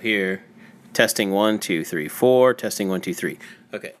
up here. Testing 1, 2, 3, 4. Testing 1, 2, 3. Okay.